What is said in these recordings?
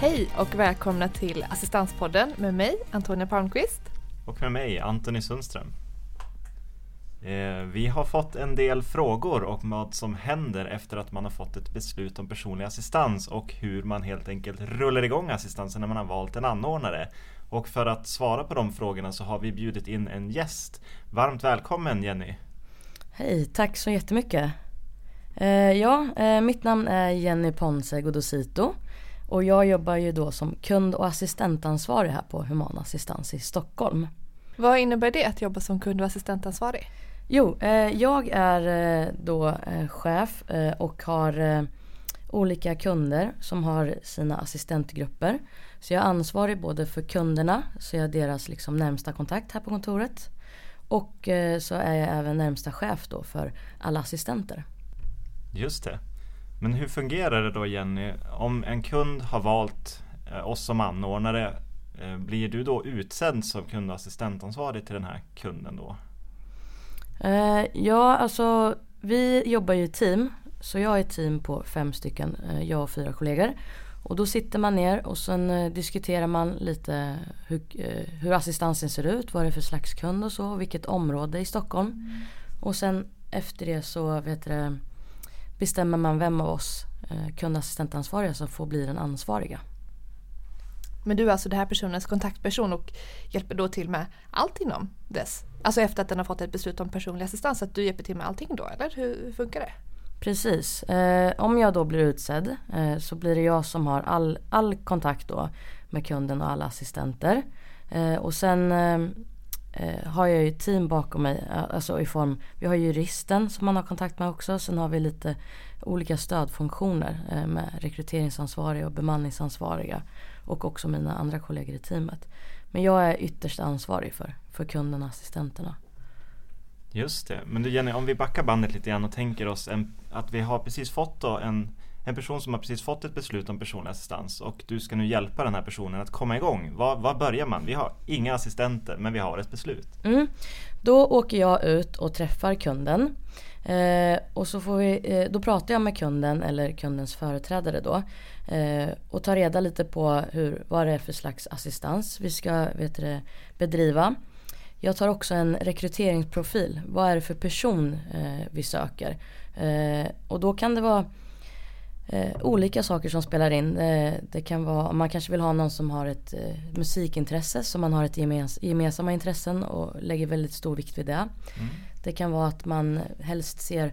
Hej och välkomna till Assistanspodden med mig, Antonia Palmqvist. Och med mig, Antonija Sundström. Vi har fått en del frågor om vad som händer efter att man har fått ett beslut om personlig assistans och hur man helt enkelt rullar igång assistansen när man har valt en anordnare. Och för att svara på de frågorna så har vi bjudit in en gäst. Varmt välkommen, Jenny. Hej, tack så jättemycket. Mitt namn är Jenny Ponce Godosito och jag jobbar ju då som kund- och assistentansvarig här på Human Assistance i Stockholm. Vad innebär det att jobba som kund- och assistentansvarig? Jag är då chef och har olika kunder som har sina assistentgrupper. Så jag är ansvarig både för kunderna, så jag är deras liksom närmsta kontakt här på kontoret. Och så är jag även närmsta chef då för alla assistenter. Just det. Men hur fungerar det då, Jenny? Om en kund har valt oss som anordnare, blir du då utsänd som kund- och assistentansvarig till den här kunden då? Vi jobbar ju i team. Så jag är ett team på 5 stycken, jag och 4 kollegor. Och då sitter man ner och sen diskuterar man lite hur assistansen ser ut, vad det är för slags kund och så, vilket område i Stockholm. Mm. Och sen efter det så bestämmer man vem av oss kundassistentansvariga som får bli den ansvariga. Men du är alltså den här personens kontaktperson och hjälper då till med allt inom dess? Alltså efter att den har fått ett beslut om personlig assistans, att du hjälper till med allting då, eller hur funkar det? Precis. Om jag då blir utsedd så blir det jag som har all kontakt då med kunden och alla assistenter. Och sen har jag ju team bakom mig, alltså vi har juristen som man har kontakt med också. Sen har vi lite olika stödfunktioner med rekryteringsansvariga och bemanningsansvariga och också mina andra kollegor i teamet. Men jag är ytterst ansvarig för kunderna och assistenterna. Just det. Men du Jenny, om vi backar bandet lite grann och tänker oss att vi har precis fått då en person som har precis fått ett beslut om personlig assistans och du ska nu hjälpa den här personen att komma igång. Var börjar man? Vi har inga assistenter men vi har ett beslut. Mm. Då åker jag ut och träffar kunden och så då pratar jag med kunden eller kundens företrädare då och tar reda lite på vad det är för slags assistans vi ska bedriva. Jag tar också en rekryteringsprofil. Vad är det för person vi söker? Och då kan det vara olika saker som spelar in. Det kan vara, man kanske vill ha någon som har ett musikintresse, som man har ett gemensamma intressen och lägger väldigt stor vikt vid det. Mm. Det kan vara att man helst ser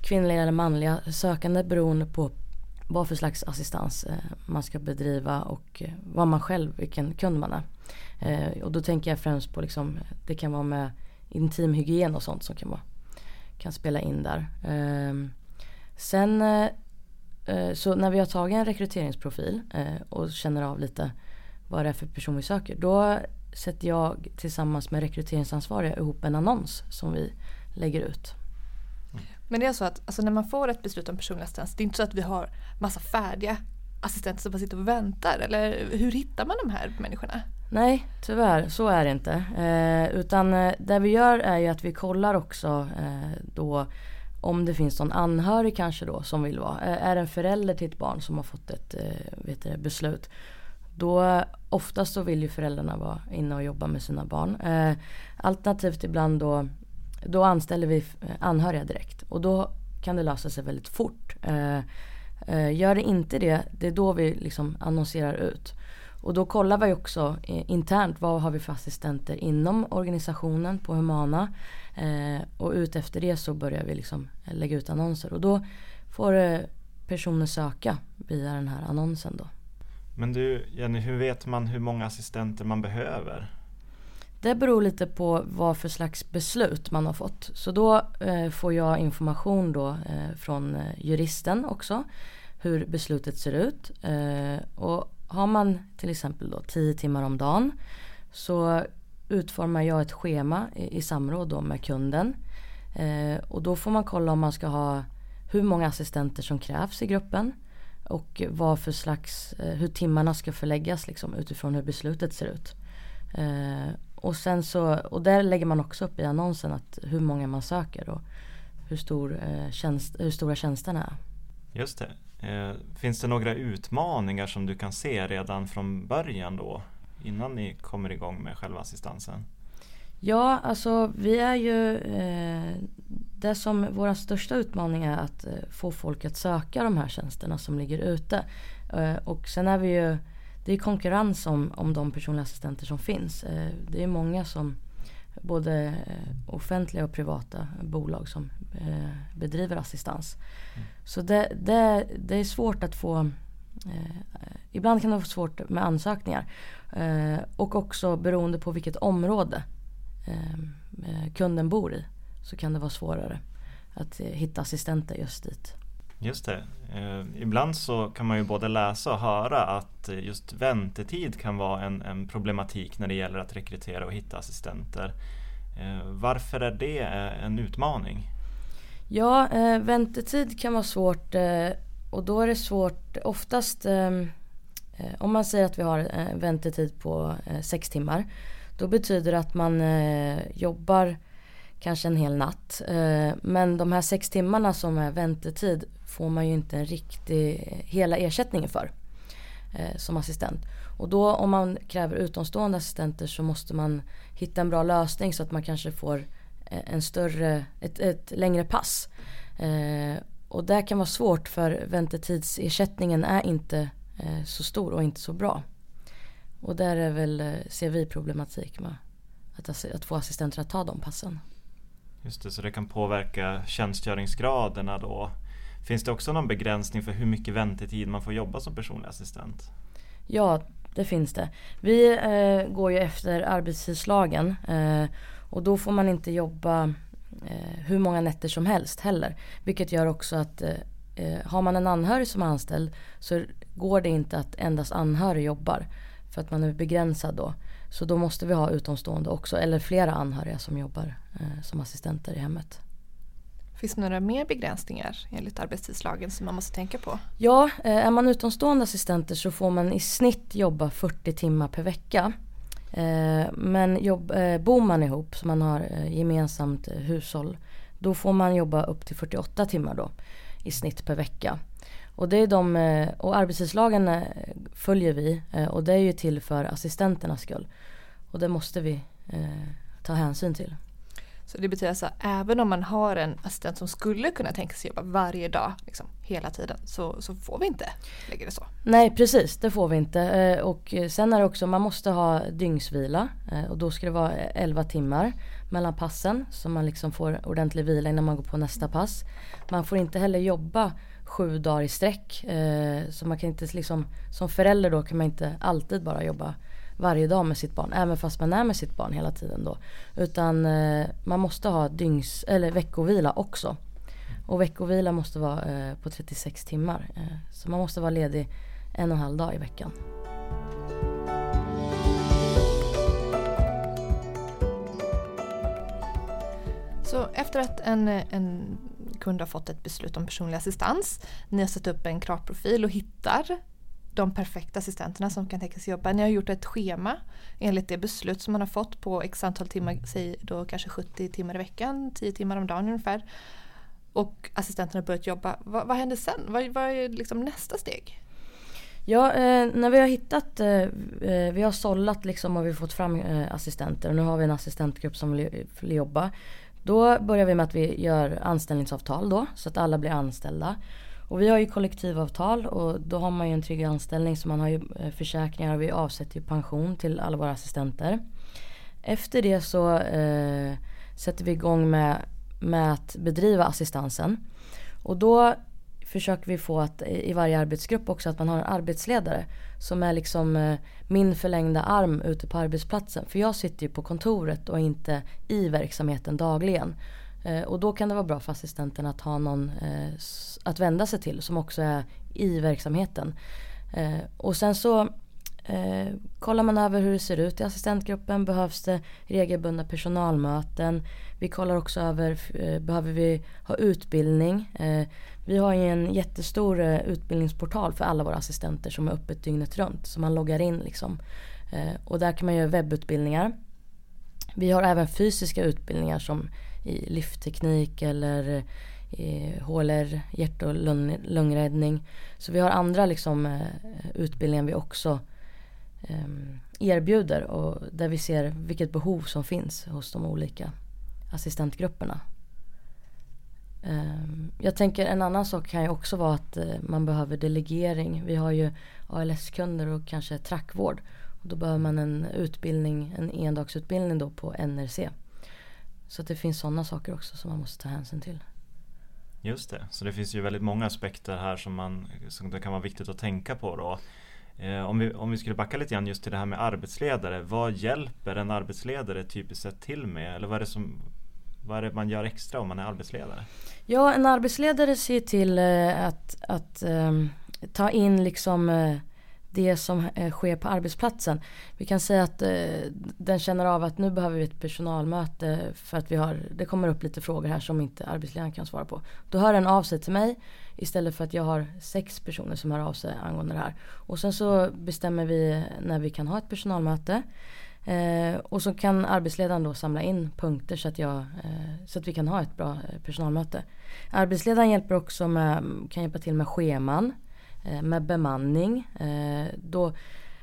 kvinnliga eller manliga sökande beroende på vad för slags assistans man ska bedriva och vad man själv, vilken kund man är. Och då tänker jag främst på det kan vara med intimhygien och sånt som kan spela in där. Så när vi har tagit en rekryteringsprofil och känner av lite vad det är för person vi söker, då sätter jag tillsammans med rekryteringsansvariga ihop en annons som vi lägger ut. Mm. Men det är så att när man får ett beslut om personlig assistans, det är inte så att vi har massa färdiga assistenter som bara sitter och väntar, eller hur hittar man de här människorna? Nej, tyvärr, så är det inte. Utan det vi gör är ju att vi kollar också då om det finns någon anhörig kanske då som vill vara. Är det en förälder till ett barn som har fått ett beslut, då oftast så vill ju föräldrarna vara inne och jobba med sina barn. Alternativt ibland då anställer vi anhöriga direkt och då kan det lösa sig väldigt fort. Gör det inte det, det är då vi annonserar ut. Och då kollar vi också internt vad har vi för assistenter inom organisationen på Humana. Och ut efter det så börjar vi lägga ut annonser. Och då får personer söka via den här annonsen då. Men du Jenny, hur vet man hur många assistenter man behöver? Det beror lite på vad för slags beslut man har fått. Så då får jag information då från juristen också hur beslutet ser ut. Och har man till exempel då 10 timmar om dagen så utformar jag ett schema i samråd då med kunden. Och då får man kolla om man ska ha hur många assistenter som krävs i gruppen och vad för slags, hur timmarna ska förläggas utifrån hur beslutet ser ut. Och där lägger man också upp i annonsen att hur många man söker och hur stora tjänsterna är. Just det. Finns det några utmaningar som du kan se redan från början då, innan ni kommer igång med själva assistansen? Ja, alltså vi är ju... det som vår största utmaning är att få folk att söka de här tjänsterna som ligger ute. Och sen är vi ju... Det är konkurrens om de personliga assistenter som finns. Det är många som... både offentliga och privata bolag som bedriver assistans. Mm. Så det är svårt att få... ibland kan det vara svårt med ansökningar. Och också beroende på vilket område kunden bor i så kan det vara svårare att hitta assistenter just dit. Just det. Ibland så kan man ju både läsa och höra att just väntetid kan vara en problematik när det gäller att rekrytera och hitta assistenter. Varför är det en utmaning? Ja, väntetid kan vara svårt och då är det svårt oftast om man säger att vi har väntetid på 6 timmar, då betyder det att man jobbar kanske en hel natt. Men de här 6 timmarna som är väntetid får man ju inte en riktig hela ersättningen för som assistent. Och då om man kräver utomstående assistenter så måste man hitta en bra lösning så att man kanske får en större, ett längre pass. Och det kan vara svårt för väntetidsersättningen är inte så stor och inte så bra. Och där är väl, ser vi problematik med att få assistenter att ta de passen. Just det, så det kan påverka tjänstgöringsgraderna då. Finns det också någon begränsning för hur mycket väntetid man får jobba som personlig assistent? Ja, det finns det. Vi går ju efter arbetstidslagen och då får man inte jobba hur många nätter som helst heller. Vilket gör också att har man en anhörig som är anställd så går det inte att endast anhörig jobbar för att man är begränsad då. Så då måste vi ha utomstående också, eller flera anhöriga som jobbar som assistenter i hemmet. Finns det några mer begränsningar enligt arbetstidslagen som man måste tänka på? Ja, är man utomstående assistenter så får man i snitt jobba 40 timmar per vecka. Men bor man ihop, så man har gemensamt hushåll, då får man jobba upp till 48 timmar då, i snitt per vecka. Och, och arbetstidslagen följer vi och det är ju till för assistenternas skull. Och det måste vi ta hänsyn till. Så det betyder alltså även om man har en assistent som skulle kunna tänka sig jobba varje dag liksom, hela tiden så får vi inte lägga det så? Nej precis, det får vi inte. Och sen är det också man måste ha dygnsvila och då ska det vara 11 timmar mellan passen så man liksom får ordentlig vila innan man går på nästa pass. Man får inte heller jobba 7 dagar i sträck. Så man kan inte liksom, som förälder då kan man inte alltid bara jobba varje dag med sitt barn. Även fast man är med sitt barn hela tiden då. Utan man måste ha veckovila också. Och veckovila måste vara på 36 timmar. Så man måste vara ledig 1,5 dag i veckan. Så efter att en kund har fått ett beslut om personlig assistans, ni har satt upp en kravprofil och hittar de perfekta assistenterna som kan tänkas jobba. Ni har gjort ett schema enligt det beslut som man har fått på x antal timmar, säg då kanske 70 timmar i veckan, 10 timmar om dagen ungefär. Och assistenterna har börjat jobba. Vad händer sen? Vad är liksom nästa steg? Ja, när vi har hittat, vi har sållat liksom och vi har fått fram assistenter och nu har vi en assistentgrupp som vill jobba. Då börjar vi med att vi gör anställningsavtal då, så att alla blir anställda. Och vi har ju kollektivavtal och då har man ju en trygg anställning så man har ju försäkringar och vi avsätter ju pension till alla våra assistenter. Efter det så sätter vi igång med att bedriva assistansen. Och då försöker vi få att i varje arbetsgrupp också att man har en arbetsledare som är liksom min förlängda arm ute på arbetsplatsen. För jag sitter ju på kontoret och inte i verksamheten dagligen. Och då kan det vara bra för assistenten att ha någon att vända sig till som också är i verksamheten. Och sen så kollar man över hur det ser ut i assistentgruppen. Behövs det regelbundna personalmöten? Vi kollar också över, behöver vi ha utbildning? Vi har ju en jättestor utbildningsportal för alla våra assistenter som är öppet dygnet runt. Så man loggar in liksom. Och där kan man göra webbutbildningar. Vi har även fysiska utbildningar som i lyftteknik eller HLR, hjärt- och lungräddning. Så vi har andra liksom utbildningar vi också erbjuder, och där vi ser vilket behov som finns hos de olika assistentgrupperna. Jag tänker en annan sak kan ju också vara att man behöver delegering. Vi har ju ALS-kunder och kanske trackvård. Och då behöver man en utbildning, en endagsutbildning då på NRC. Så att det finns sådana saker också som man måste ta hänsyn till. Just det, så det finns ju väldigt många aspekter här som det kan vara viktigt att tänka på då. Om vi skulle backa lite grann just till det här med arbetsledare. Vad hjälper en arbetsledare typiskt sett till med? Eller vad är det man gör extra om man är arbetsledare? Ja, en arbetsledare ser till att ta in liksom det som sker på arbetsplatsen. Vi kan säga att den känner av att nu behöver vi ett personalmöte för att det kommer upp lite frågor här som inte arbetsledaren kan svara på. Då hör den av sig till mig istället för att jag har 6 personer som hör av sig angående det här. Och sen så bestämmer vi när vi kan ha ett personalmöte. Och så kan arbetsledaren då samla in punkter så att vi kan ha ett bra personalmöte. Arbetsledaren hjälper också kan hjälpa till med scheman, med bemanning. Då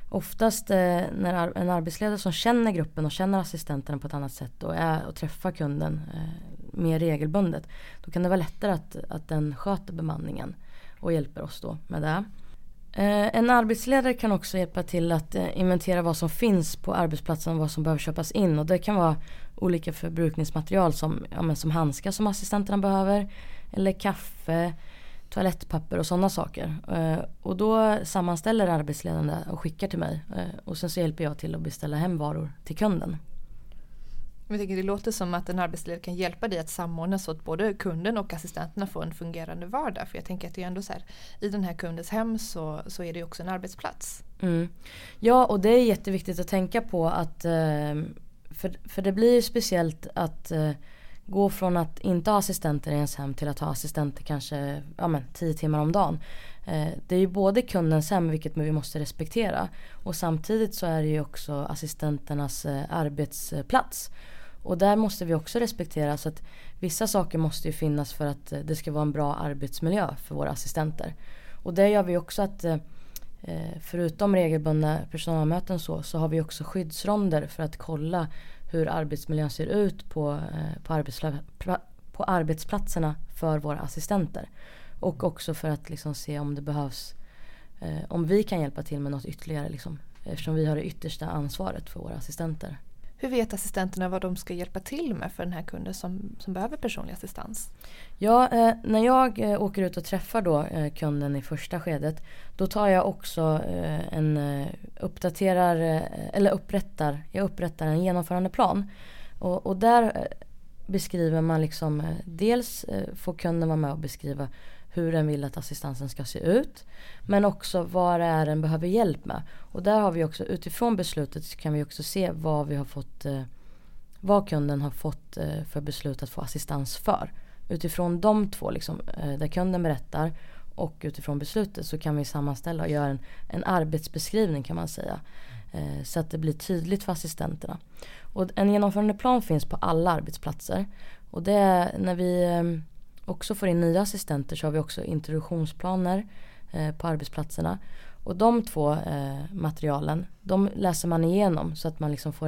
oftast när en arbetsledare som känner gruppen och känner assistenterna på ett annat sätt och träffar kunden mer regelbundet, då kan det vara lättare att den sköter bemanningen och hjälper oss då med det. En arbetsledare kan också hjälpa till att inventera vad som finns på arbetsplatsen och vad som behöver köpas in. Och det kan vara olika förbrukningsmaterial som handskar som assistenterna behöver, eller kaffe, toalettpapper och sådana saker. Och då sammanställer arbetsledaren det och skickar till mig. Och sen så hjälper jag till att beställa hem varor till kunden. Jag tycker det låter som att en arbetsledare kan hjälpa dig att samordna så att både kunden och assistenterna får en fungerande vardag. För jag tänker att det är ändå så här, i den här kundens hem så är det ju också en arbetsplats. Mm. Ja, och det är jätteviktigt att tänka på att för det blir ju speciellt att gå från att inte ha assistenter i ens hem till att ha assistenter kanske 10 timmar om dagen. Det är ju både kundens hem, vilket vi måste respektera, och samtidigt så är det ju också assistenternas arbetsplats. Och där måste vi också respektera, så att vissa saker måste ju finnas för att det ska vara en bra arbetsmiljö för våra assistenter. Och det gör vi också att förutom regelbundna personalmöten så har vi också skyddsronder för att kolla hur arbetsmiljön ser ut på arbetsplatserna för våra assistenter. Och också för att liksom se om det behövs, om vi kan hjälpa till med något ytterligare. Liksom, eftersom vi har det yttersta ansvaret för våra assistenter. Hur vet assistenterna vad de ska hjälpa till med för den här kunden som behöver personlig assistans? Ja, när jag åker ut och träffar då kunden i första skedet, då tar jag också upprättar en genomförandeplan. Och där beskriver man liksom, dels får kunden vara med och beskriva hur den vill att assistansen ska se ut, men också vad det är den behöver hjälp med. Och där har vi också, utifrån beslutet så kan vi också se vad kunden har fått för beslut att få assistans för. Utifrån de två, liksom, där kunden berättar och utifrån beslutet, så kan vi sammanställa och göra en arbetsbeskrivning, kan man säga. Så att det blir tydligt för assistenterna. Och en genomförandeplan finns på alla arbetsplatser. Och det är när vi också får in nya assistenter, så har vi också introduktionsplaner på arbetsplatserna. Och de två materialen, de läser man igenom så att man liksom får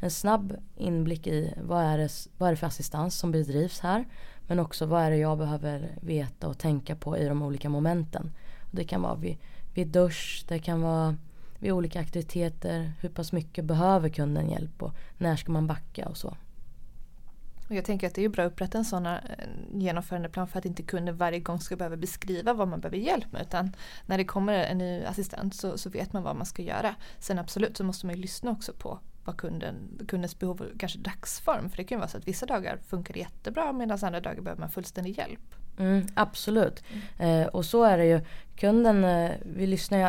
en snabb inblick i vad är det för assistans som bedrivs här. Men också vad är det jag behöver veta och tänka på i de olika momenten. Och det kan vara vid dusch, det kan vara vid olika aktiviteter, hur pass mycket behöver kunden hjälp och när ska man backa och så. Och jag tänker att det är ju bra att upprätta en sån genomförandeplan för att inte kunden varje gång ska behöva beskriva vad man behöver hjälp med, utan när det kommer en ny assistent så vet man vad man ska göra. Sen absolut så måste man ju lyssna också på vad kundens behov och kanske dagsform, för det kan ju vara så att vissa dagar funkar jättebra medan andra dagar behöver man fullständig hjälp. Mm, absolut. Och så är det ju, kunden, vi lyssnar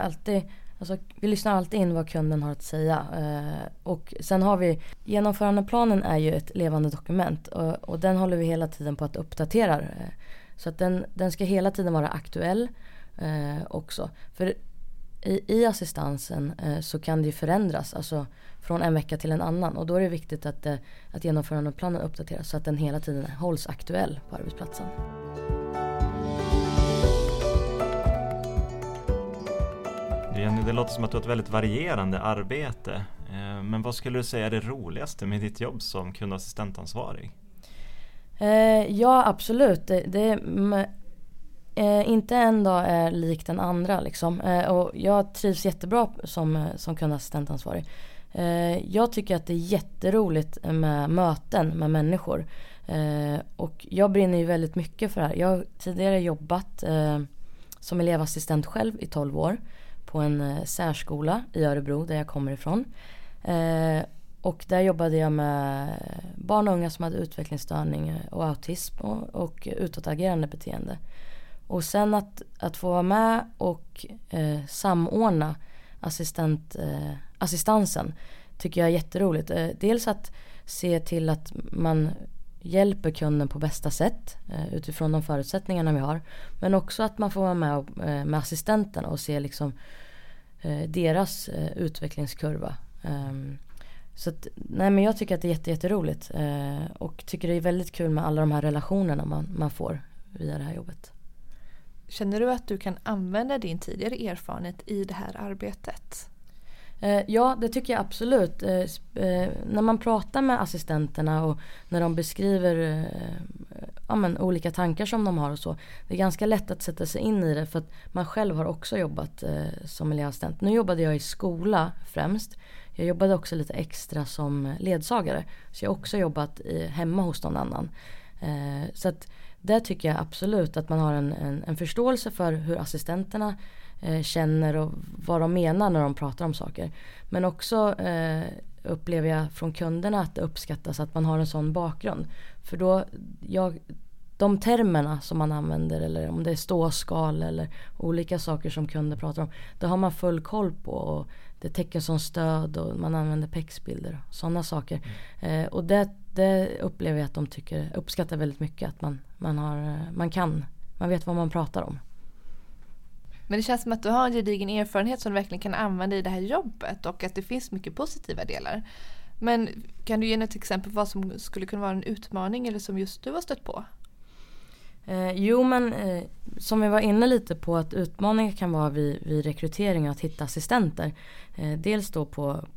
alltid in vad kunden har att säga. Och sen har vi, genomförandeplanen är ju ett levande dokument. Och den håller vi hela tiden på att uppdatera. Så att den ska hela tiden vara aktuell också. För i assistansen så kan det ju förändras. Alltså från en vecka till en annan. Och då är det viktigt att genomförandeplanen uppdateras så att den hela tiden hålls aktuell på arbetsplatsen. Jenny, det låter som att du har ett väldigt varierande arbete. Men vad skulle du säga är det roligaste med ditt jobb som kundassistentansvarig? Ja, absolut. Inte en dag är lik den andra. Liksom. Och jag trivs jättebra som kundassistentansvarig. Jag tycker att det är jätteroligt med möten med människor. Och jag brinner ju väldigt mycket för det här. Jag har tidigare jobbat som elevassistent själv i 12 år på en särskola i Örebro där jag kommer ifrån. Och där jobbade jag med barn och unga som hade utvecklingsstörning och autism och utåtagerande beteende. Och sen att få vara med och samordna assistansen tycker jag är jätteroligt. Dels att se till att man hjälper kunden på bästa sätt utifrån de förutsättningarna vi har. Men också att man får vara med, med assistenten och se liksom, deras utvecklingskurva. Så att, nej, men jag tycker att det är jätteroligt och tycker det är väldigt kul med alla de här relationerna man får via det här jobbet. Känner du att du kan använda din tidigare erfarenhet i det här arbetet? Ja, det tycker jag absolut. När man pratar med assistenterna och när de beskriver olika tankar som de har och så. Det är ganska lätt att sätta sig in i det för att man själv har också jobbat som elevassistent. Nu jobbade jag i skola främst. Jag jobbade också lite extra som ledsagare. Så jag har också jobbat hemma hos någon annan. Så att där tycker jag absolut att man har en förståelse för hur assistenterna känner och vad de menar när de pratar om saker. Men också upplever jag från kunderna att det uppskattas att man har en sån bakgrund. För då, de termerna som man använder, eller om det är ståskal eller olika saker som kunder pratar om, det har man full koll på. Och det är tecken som stöd och man använder pexbilder och sådana saker. Och det upplever jag att de uppskattar väldigt mycket, att man vet vad man pratar om. Men det känns som att du har en gedigen erfarenhet som du verkligen kan använda i det här jobbet och att det finns mycket positiva delar. Men kan du ge något exempel på vad som skulle kunna vara en utmaning eller som just du har stött på? Jo, men som vi var inne lite på, att utmaningar kan vara vid rekrytering att hitta assistenter. Dels då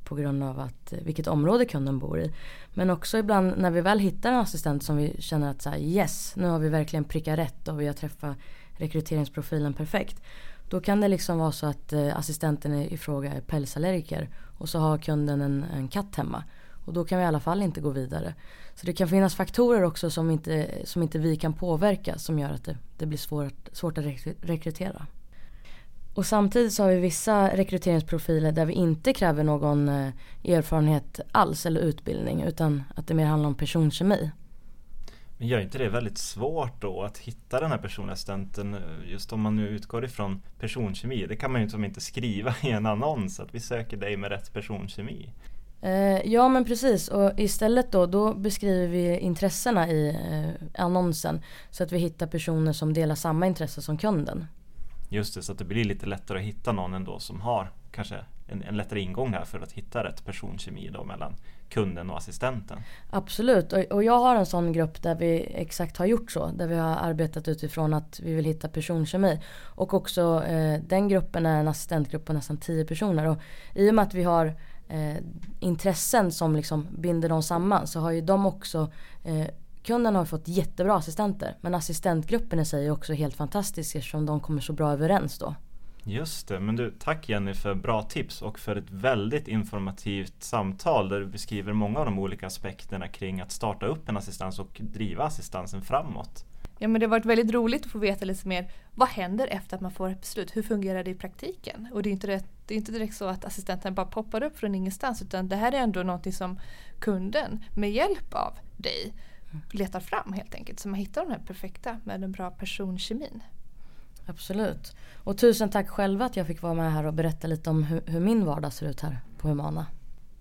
på grund av vilket område kunden bor i. Men också ibland när vi väl hittar en assistent som vi känner att så här, yes, nu har vi verkligen prickat rätt och vi har träffat rekryteringsprofilen perfekt. Då kan det liksom vara så att assistenten i fråga är pälsallergiker och så har kunden en katt hemma. Och då kan vi i alla fall inte gå vidare. Så det kan finnas faktorer också som inte vi kan påverka som gör att det blir svårt att rekrytera. Och samtidigt så har vi vissa rekryteringsprofiler där vi inte kräver någon erfarenhet alls eller utbildning, utan att det mer handlar om personkemi. Men gör inte det väldigt svårt då att hitta den här personassistenten, just om man nu utgår ifrån personkemi? Det kan man ju som inte skriva i en annons att vi söker dig med rätt personkemi. Ja, men precis, och istället då beskriver vi intressena i annonsen så att vi hittar personer som delar samma intresse som kunden. Just det, så att det blir lite lättare att hitta någon ändå som har kanske en lättare ingång här för att hitta rätt personkemi då mellan kunden och assistenten. Absolut, och jag har en sån grupp där vi exakt har gjort så, där vi har arbetat utifrån att vi vill hitta personkemi. Och också den gruppen är en assistentgrupp på nästan 10 personer, och i och med att vi har intressen som liksom binder dem samman, så har ju de också kunden har fått jättebra assistenter, men assistentgruppen i sig är också helt fantastisk eftersom de kommer så bra överens då. Just det, men du, tack Jenny för bra tips och för ett väldigt informativt samtal där du beskriver många av de olika aspekterna kring att starta upp en assistans och driva assistansen framåt. Ja, men det har varit väldigt roligt att få veta lite mer. Vad händer efter att man får ett beslut? Hur fungerar det i praktiken? Och det är inte direkt så att assistenten bara poppar upp från ingenstans, utan det här är ändå någonting som kunden med hjälp av dig letar fram helt enkelt. Så man hittar den här perfekta med den bra personkemin. Absolut. Och tusen tack själva att jag fick vara med här och berätta lite om hur min vardag ser ut här på Humana.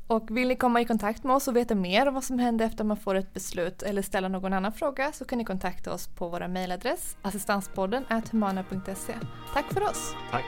Och vill ni komma i kontakt med oss och veta mer om vad som händer efter man får ett beslut eller ställa någon annan fråga, så kan ni kontakta oss på vår mejladress assistanspodden@humana.se. Tack för oss! Tack!